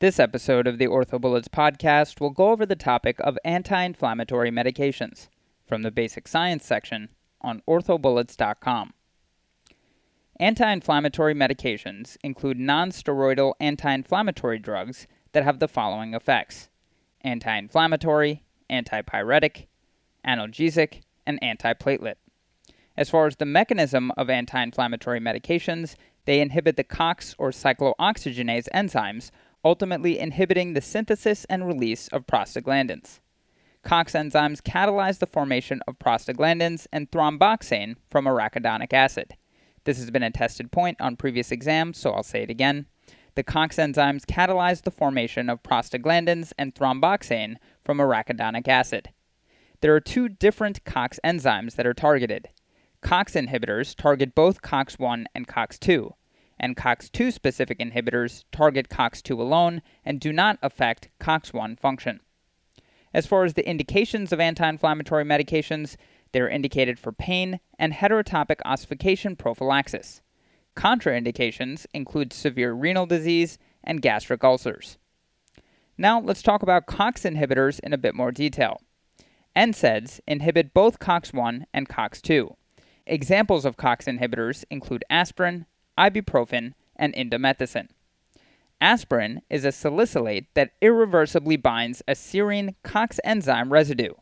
This episode of the OrthoBullets podcast will go over the topic of anti-inflammatory medications from the Basic Science section on orthobullets.com. Anti-inflammatory medications include non-steroidal anti-inflammatory drugs that have the following effects: anti-inflammatory, antipyretic, analgesic, and antiplatelet. As far as the mechanism of anti-inflammatory medications, they inhibit the COX or cyclooxygenase enzymes, ultimately inhibiting the synthesis and release of prostaglandins. COX enzymes catalyze the formation of prostaglandins and thromboxane from arachidonic acid. This has been a tested point on previous exams, so I'll say it again. The COX enzymes catalyze the formation of prostaglandins and thromboxane from arachidonic acid. There are two different COX enzymes that are targeted. COX inhibitors target both COX-1 and COX-2, and COX-2 specific inhibitors target COX-2 alone and do not affect COX-1 function. As far as the indications of anti-inflammatory medications, they are indicated for pain and heterotopic ossification prophylaxis. Contraindications include severe renal disease and gastric ulcers. Now let's talk about COX inhibitors in a bit more detail. NSAIDs inhibit both COX-1 and COX-2. Examples of COX inhibitors include aspirin, ibuprofen, and indomethacin. Aspirin is a salicylate that irreversibly binds a serine COX enzyme residue.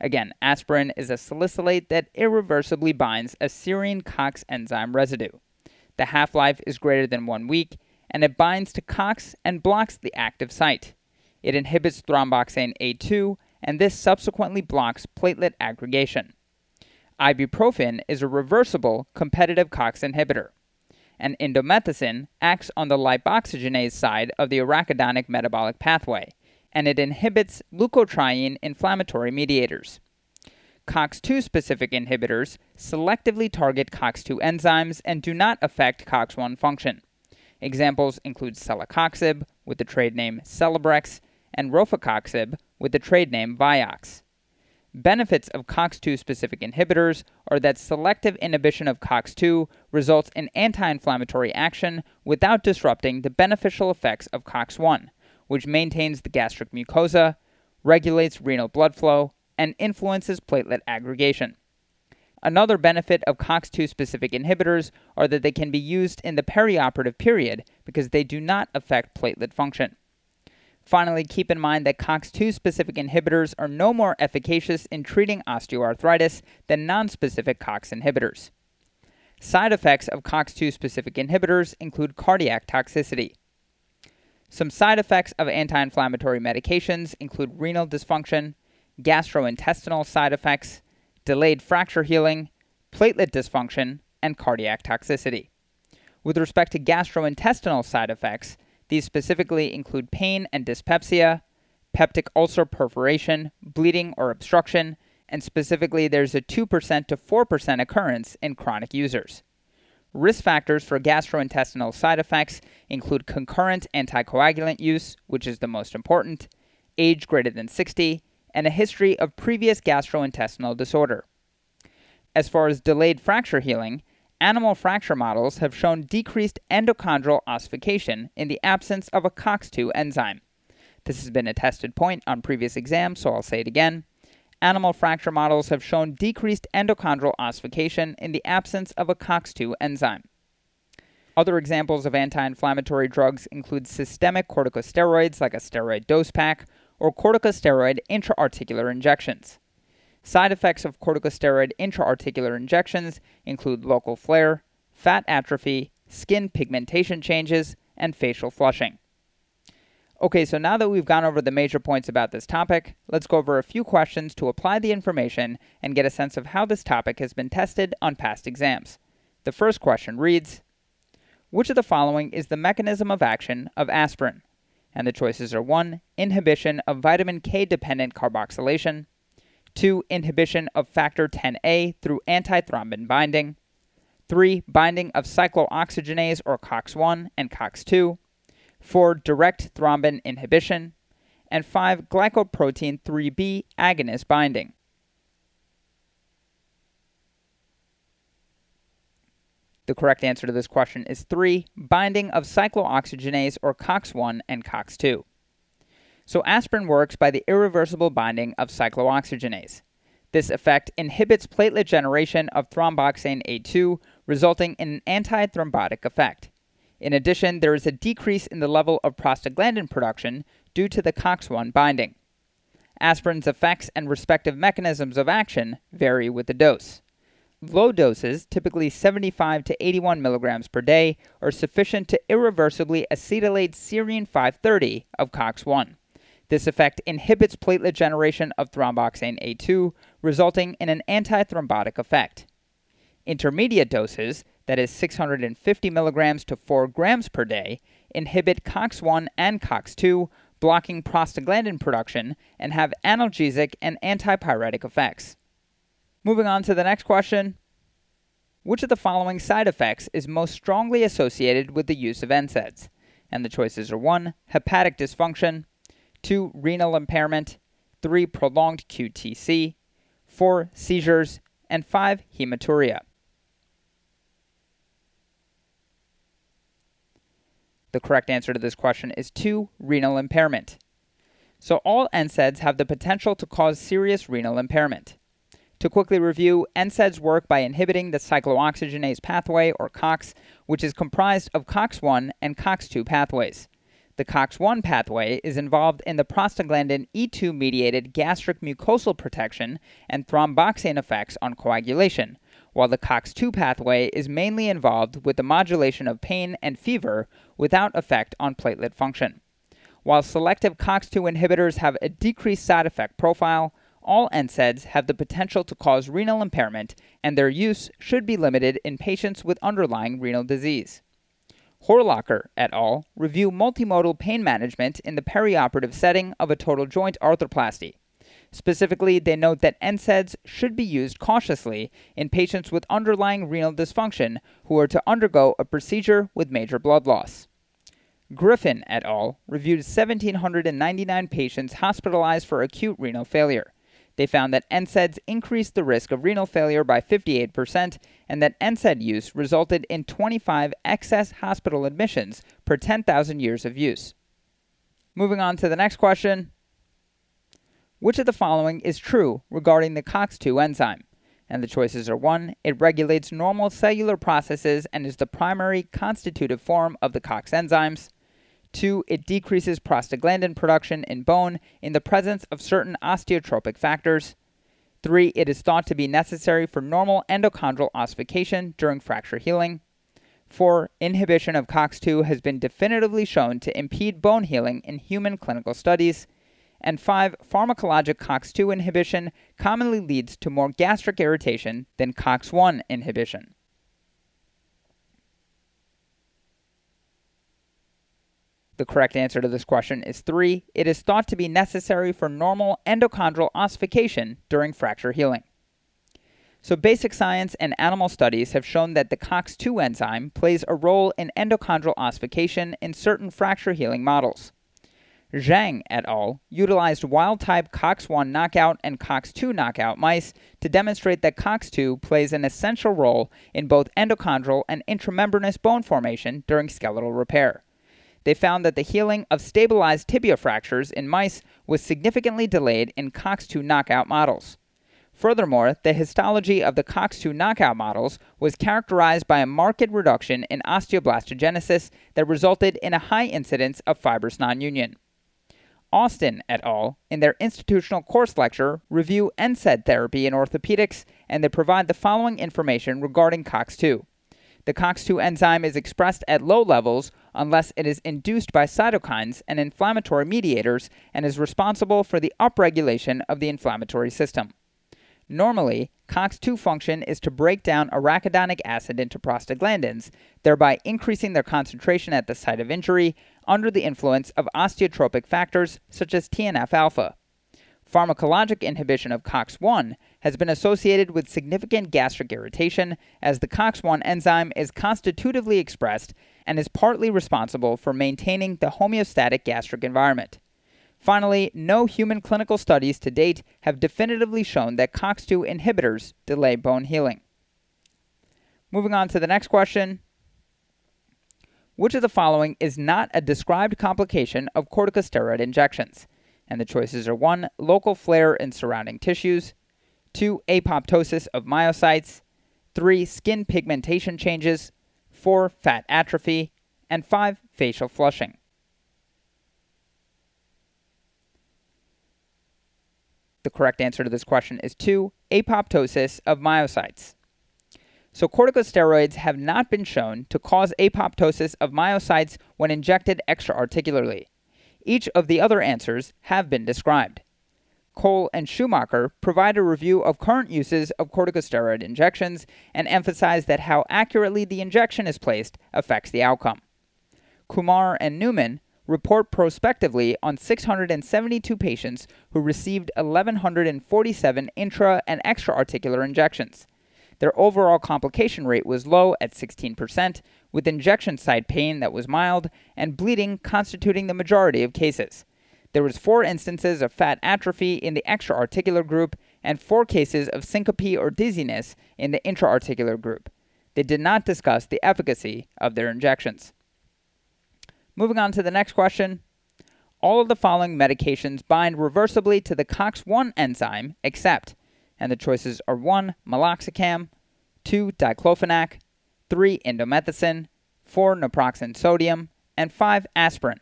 Again, aspirin is a salicylate that irreversibly binds a serine COX enzyme residue. The half-life is greater than 1 week, and it binds to COX and blocks the active site. It inhibits thromboxane A2, and this subsequently blocks platelet aggregation. Ibuprofen is a reversible competitive COX inhibitor, and indomethacin acts on the lipoxygenase side of the arachidonic metabolic pathway, and it inhibits leukotriene inflammatory mediators. COX-2 specific inhibitors selectively target COX-2 enzymes and do not affect COX-1 function. Examples include celecoxib with the trade name Celebrex and rofecoxib with the trade name Vioxx. Benefits of COX-2 specific inhibitors are that selective inhibition of COX-2 results in anti-inflammatory action without disrupting the beneficial effects of COX-1, which maintains the gastric mucosa, regulates renal blood flow, and influences platelet aggregation. Another benefit of COX-2 specific inhibitors are that they can be used in the perioperative period because they do not affect platelet function. Finally, keep in mind that COX-2 specific inhibitors are no more efficacious in treating osteoarthritis than non-specific COX inhibitors. Side effects of COX-2 specific inhibitors include cardiac toxicity. Some side effects of anti-inflammatory medications include renal dysfunction, gastrointestinal side effects, delayed fracture healing, platelet dysfunction, and cardiac toxicity. With respect to gastrointestinal side effects, these specifically include pain and dyspepsia, peptic ulcer perforation, bleeding or obstruction, and specifically there's a 2% to 4% occurrence in chronic users. Risk factors for gastrointestinal side effects include concurrent anticoagulant use, which is the most important, age greater than 60, and a history of previous gastrointestinal disorder. As far as delayed fracture healing, animal fracture models have shown decreased endochondral ossification in the absence of a COX-2 enzyme. This has been a tested point on previous exams, so I'll say it again. Animal fracture models have shown decreased endochondral ossification in the absence of a COX-2 enzyme. Other examples of anti-inflammatory drugs include systemic corticosteroids like a steroid dose pack or corticosteroid intra-articular injections. Side effects of corticosteroid intra-articular injections include local flare, fat atrophy, skin pigmentation changes, and facial flushing. Okay, so now that we've gone over the major points about this topic, let's go over a few questions to apply the information and get a sense of how this topic has been tested on past exams. The first question reads, which of the following is the mechanism of action of aspirin? And the choices are 1. Inhibition of vitamin K-dependent carboxylation, 2. Inhibition of factor Xa through antithrombin binding, 3. Binding of cyclooxygenase or COX-1 and COX-2, 4. Direct thrombin inhibition, and 5. Glycoprotein 3B agonist binding. The correct answer to this question is 3, binding of cyclooxygenase or COX-1 and COX-2. So aspirin works by the irreversible binding of cyclooxygenase. This effect inhibits platelet generation of thromboxane A2, resulting in an antithrombotic effect. In addition, there is a decrease in the level of prostaglandin production due to the COX-1 binding. Aspirin's effects and respective mechanisms of action vary with the dose. Low doses, typically 75 to 81 milligrams per day, are sufficient to irreversibly acetylate serine 530 of COX-1. This effect inhibits platelet generation of thromboxane A2, resulting in an antithrombotic effect. Intermediate doses, that is 650 milligrams to 4 grams per day, inhibit COX-1 and COX-2, blocking prostaglandin production, and have analgesic and antipyretic effects. Moving on to the next question. Which of the following side effects is most strongly associated with the use of NSAIDs? And the choices are 1, hepatic dysfunction, 2, renal impairment, 3, prolonged QTc, 4, seizures, and 5, hematuria. The correct answer to this question is 2, renal impairment. So all NSAIDs have the potential to cause serious renal impairment. To quickly review, NSAIDs work by inhibiting the cyclooxygenase pathway, or COX, which is comprised of COX-1 and COX-2 pathways. The COX-1 pathway is involved in the prostaglandin E2-mediated gastric mucosal protection and thromboxane effects on coagulation, while the COX-2 pathway is mainly involved with the modulation of pain and fever without effect on platelet function. While selective COX-2 inhibitors have a decreased side effect profile, all NSAIDs have the potential to cause renal impairment, and their use should be limited in patients with underlying renal disease. Horlocker et al. Review multimodal pain management in the perioperative setting of a total joint arthroplasty. Specifically, they note that NSAIDs should be used cautiously in patients with underlying renal dysfunction who are to undergo a procedure with major blood loss. Griffin et al. Reviewed 1,799 patients hospitalized for acute renal failure. They found that NSAIDs increased the risk of renal failure by 58% and that NSAID use resulted in 25 excess hospital admissions per 10,000 years of use. Moving on to the next question. Which of the following is true regarding the COX-2 enzyme? And the choices are 1, it regulates normal cellular processes and is the primary constitutive form of the COX enzymes. 2, it decreases prostaglandin production in bone in the presence of certain osteotropic factors. 3, it is thought to be necessary for normal endochondral ossification during fracture healing. 4, inhibition of COX-2 has been definitively shown to impede bone healing in human clinical studies. And 5, pharmacologic COX-2 inhibition commonly leads to more gastric irritation than COX-1 inhibition. The correct answer to this question is 3. It is thought to be necessary for normal endochondral ossification during fracture healing. So basic science and animal studies have shown that the COX-2 enzyme plays a role in endochondral ossification in certain fracture healing models. Zhang et al. Utilized wild-type COX-1 knockout and COX-2 knockout mice to demonstrate that COX-2 plays an essential role in both endochondral and intramembranous bone formation during skeletal repair. They found that the healing of stabilized tibia fractures in mice was significantly delayed in COX-2 knockout models. Furthermore, the histology of the COX-2 knockout models was characterized by a marked reduction in osteoblastogenesis that resulted in a high incidence of fibrous nonunion. Austin et al., in their institutional course lecture, review NSAID therapy in orthopedics, and they provide the following information regarding COX-2. The COX-2 enzyme is expressed at low levels unless it is induced by cytokines and inflammatory mediators and is responsible for the upregulation of the inflammatory system. Normally, COX-2 function is to break down arachidonic acid into prostaglandins, thereby increasing their concentration at the site of injury under the influence of osteotropic factors such as TNF-alpha. Pharmacologic inhibition of COX-1 has been associated with significant gastric irritation, as the COX-1 enzyme is constitutively expressed and is partly responsible for maintaining the homeostatic gastric environment. Finally, no human clinical studies to date have definitively shown that COX-2 inhibitors delay bone healing. Moving on to the next question. Which of the following is not a described complication of corticosteroid injections? And the choices are 1. Local flare in surrounding tissues. 2. Apoptosis of myocytes. 3. Skin pigmentation changes. 4. Fat atrophy. And 5. Facial flushing. The correct answer to this question is 2. Apoptosis of myocytes. So corticosteroids have not been shown to cause apoptosis of myocytes when injected extraarticularly. Each of the other answers have been described. Cole and Schumacher provide a review of current uses of corticosteroid injections and emphasize that how accurately the injection is placed affects the outcome. Kumar and Newman report prospectively on 672 patients who received 1,147 intra- and extra-articular injections. Their overall complication rate was low at 16%, with injection site pain that was mild and bleeding constituting the majority of cases. There was 4 instances of fat atrophy in the extra-articular group and 4 cases of syncope or dizziness in the intra-articular group. They did not discuss the efficacy of their injections. Moving on to the next question. All of the following medications bind reversibly to the COX-1 enzyme except, and the choices are 1. Meloxicam, 2. Diclofenac, 3. Indomethacin, 4. Naproxen sodium, and 5. Aspirin.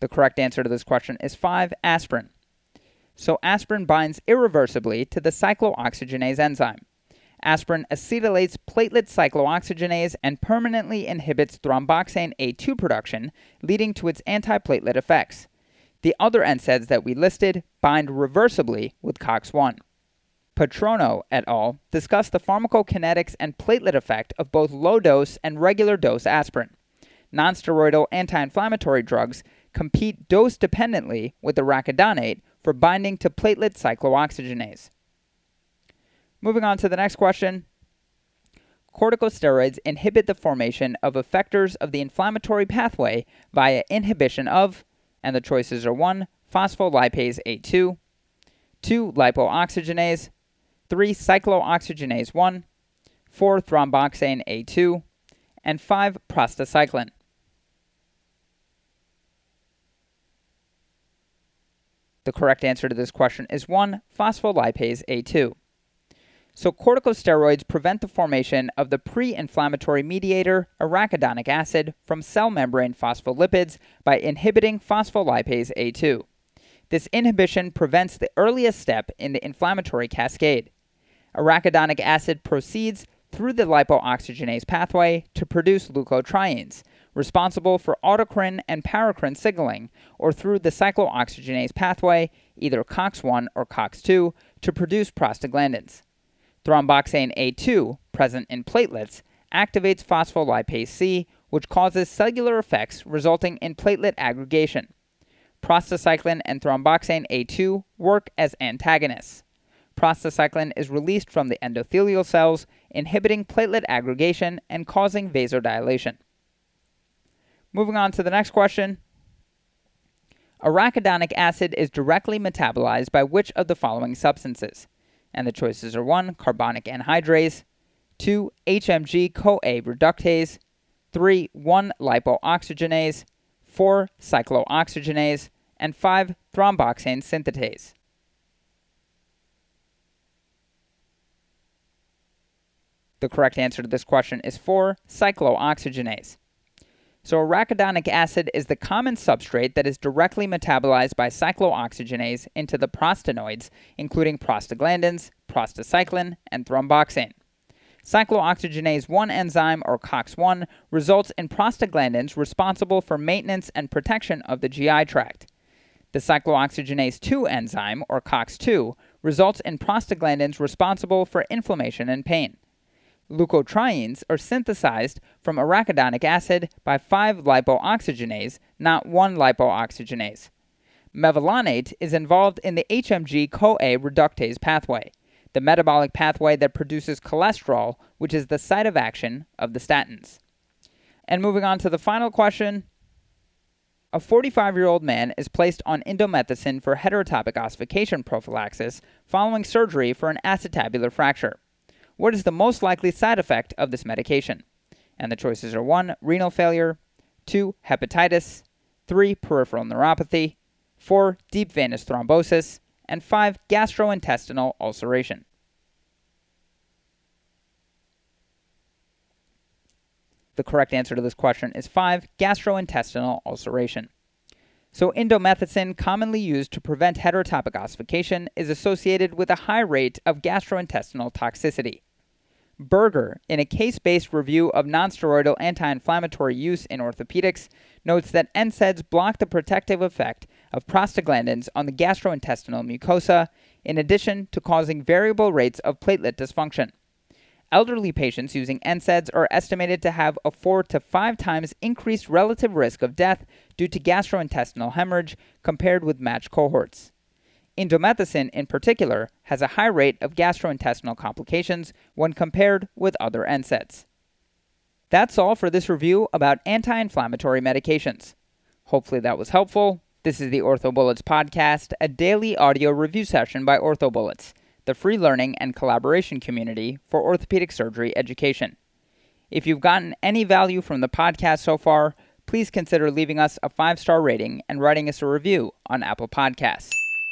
The correct answer to this question is 5. Aspirin. So aspirin binds irreversibly to the cyclooxygenase enzyme. Aspirin acetylates platelet cyclooxygenase and permanently inhibits thromboxane A2 production, leading to its antiplatelet effects. The other NSAIDs that we listed bind reversibly with COX-1. Patrono et al. Discussed the pharmacokinetics and platelet effect of both low-dose and regular-dose aspirin. Nonsteroidal anti-inflammatory drugs compete dose-dependently with arachidonate for binding to platelet cyclooxygenase. Moving on to the next question. Corticosteroids inhibit the formation of effectors of the inflammatory pathway via inhibition of, and the choices are 1. Phospholipase A2, 2. Lipoxygenase, 3. Cyclooxygenase 1, 4. Thromboxane A2, and 5. Prostacyclin. The correct answer to this question is 1. Phospholipase A2. So corticosteroids prevent the formation of the pre-inflammatory mediator arachidonic acid from cell membrane phospholipids by inhibiting phospholipase A2. This inhibition prevents the earliest step in the inflammatory cascade. Arachidonic acid proceeds through the lipoxygenase pathway to produce leukotrienes, responsible for autocrine and paracrine signaling, or through the cyclooxygenase pathway, either COX-1 or COX-2, to produce prostaglandins. Thromboxane A2, present in platelets, activates phospholipase C, which causes cellular effects resulting in platelet aggregation. Prostacyclin and thromboxane A2 work as antagonists. Prostacyclin is released from the endothelial cells, inhibiting platelet aggregation and causing vasodilation. Moving on to the next question. Arachidonic acid is directly metabolized by which of the following substances? And the choices are 1. Carbonic anhydrase, 2. HMG-CoA reductase, 3. 1-lipoxygenase, 4. Cyclooxygenase, and 5. Thromboxane synthetase. The correct answer to this question is 4. Cyclooxygenase. So arachidonic acid is the common substrate that is directly metabolized by cyclooxygenase into the prostanoids, including prostaglandins, prostacyclin, and thromboxane. Cyclooxygenase 1 enzyme, or COX-1, results in prostaglandins responsible for maintenance and protection of the GI tract. The cyclooxygenase 2 enzyme, or COX-2, results in prostaglandins responsible for inflammation and pain. Leukotrienes are synthesized from arachidonic acid by 5-lipoxygenase, not 1-lipoxygenase. Mevalonate is involved in the HMG-CoA reductase pathway, the metabolic pathway that produces cholesterol, which is the site of action of the statins. And moving on to the final question, A 45-year-old man is placed on indomethacin for heterotopic ossification prophylaxis following surgery for an acetabular fracture. What is the most likely side effect of this medication? And the choices are 1. Renal failure, 2. Hepatitis, 3. Peripheral neuropathy, 4. Deep venous thrombosis, and 5. Gastrointestinal ulceration. The correct answer to this question is 5. Gastrointestinal ulceration. So indomethacin, commonly used to prevent heterotopic ossification, is associated with a high rate of gastrointestinal toxicity. Berger, in a case-based review of nonsteroidal anti-inflammatory use in orthopedics, notes that NSAIDs block the protective effect of prostaglandins on the gastrointestinal mucosa, in addition to causing variable rates of platelet dysfunction. Elderly patients using NSAIDs are estimated to have a 4 to 5 times increased relative risk of death due to gastrointestinal hemorrhage compared with matched cohorts. Indomethacin, in particular, has a high rate of gastrointestinal complications when compared with other NSAIDs. That's all for this review about anti-inflammatory medications. Hopefully that was helpful. This is the OrthoBullets podcast, a daily audio review session by OrthoBullets, the free learning and collaboration community for orthopedic surgery education. If you've gotten any value from the podcast so far, please consider leaving us a 5-star rating and writing us a review on Apple Podcasts.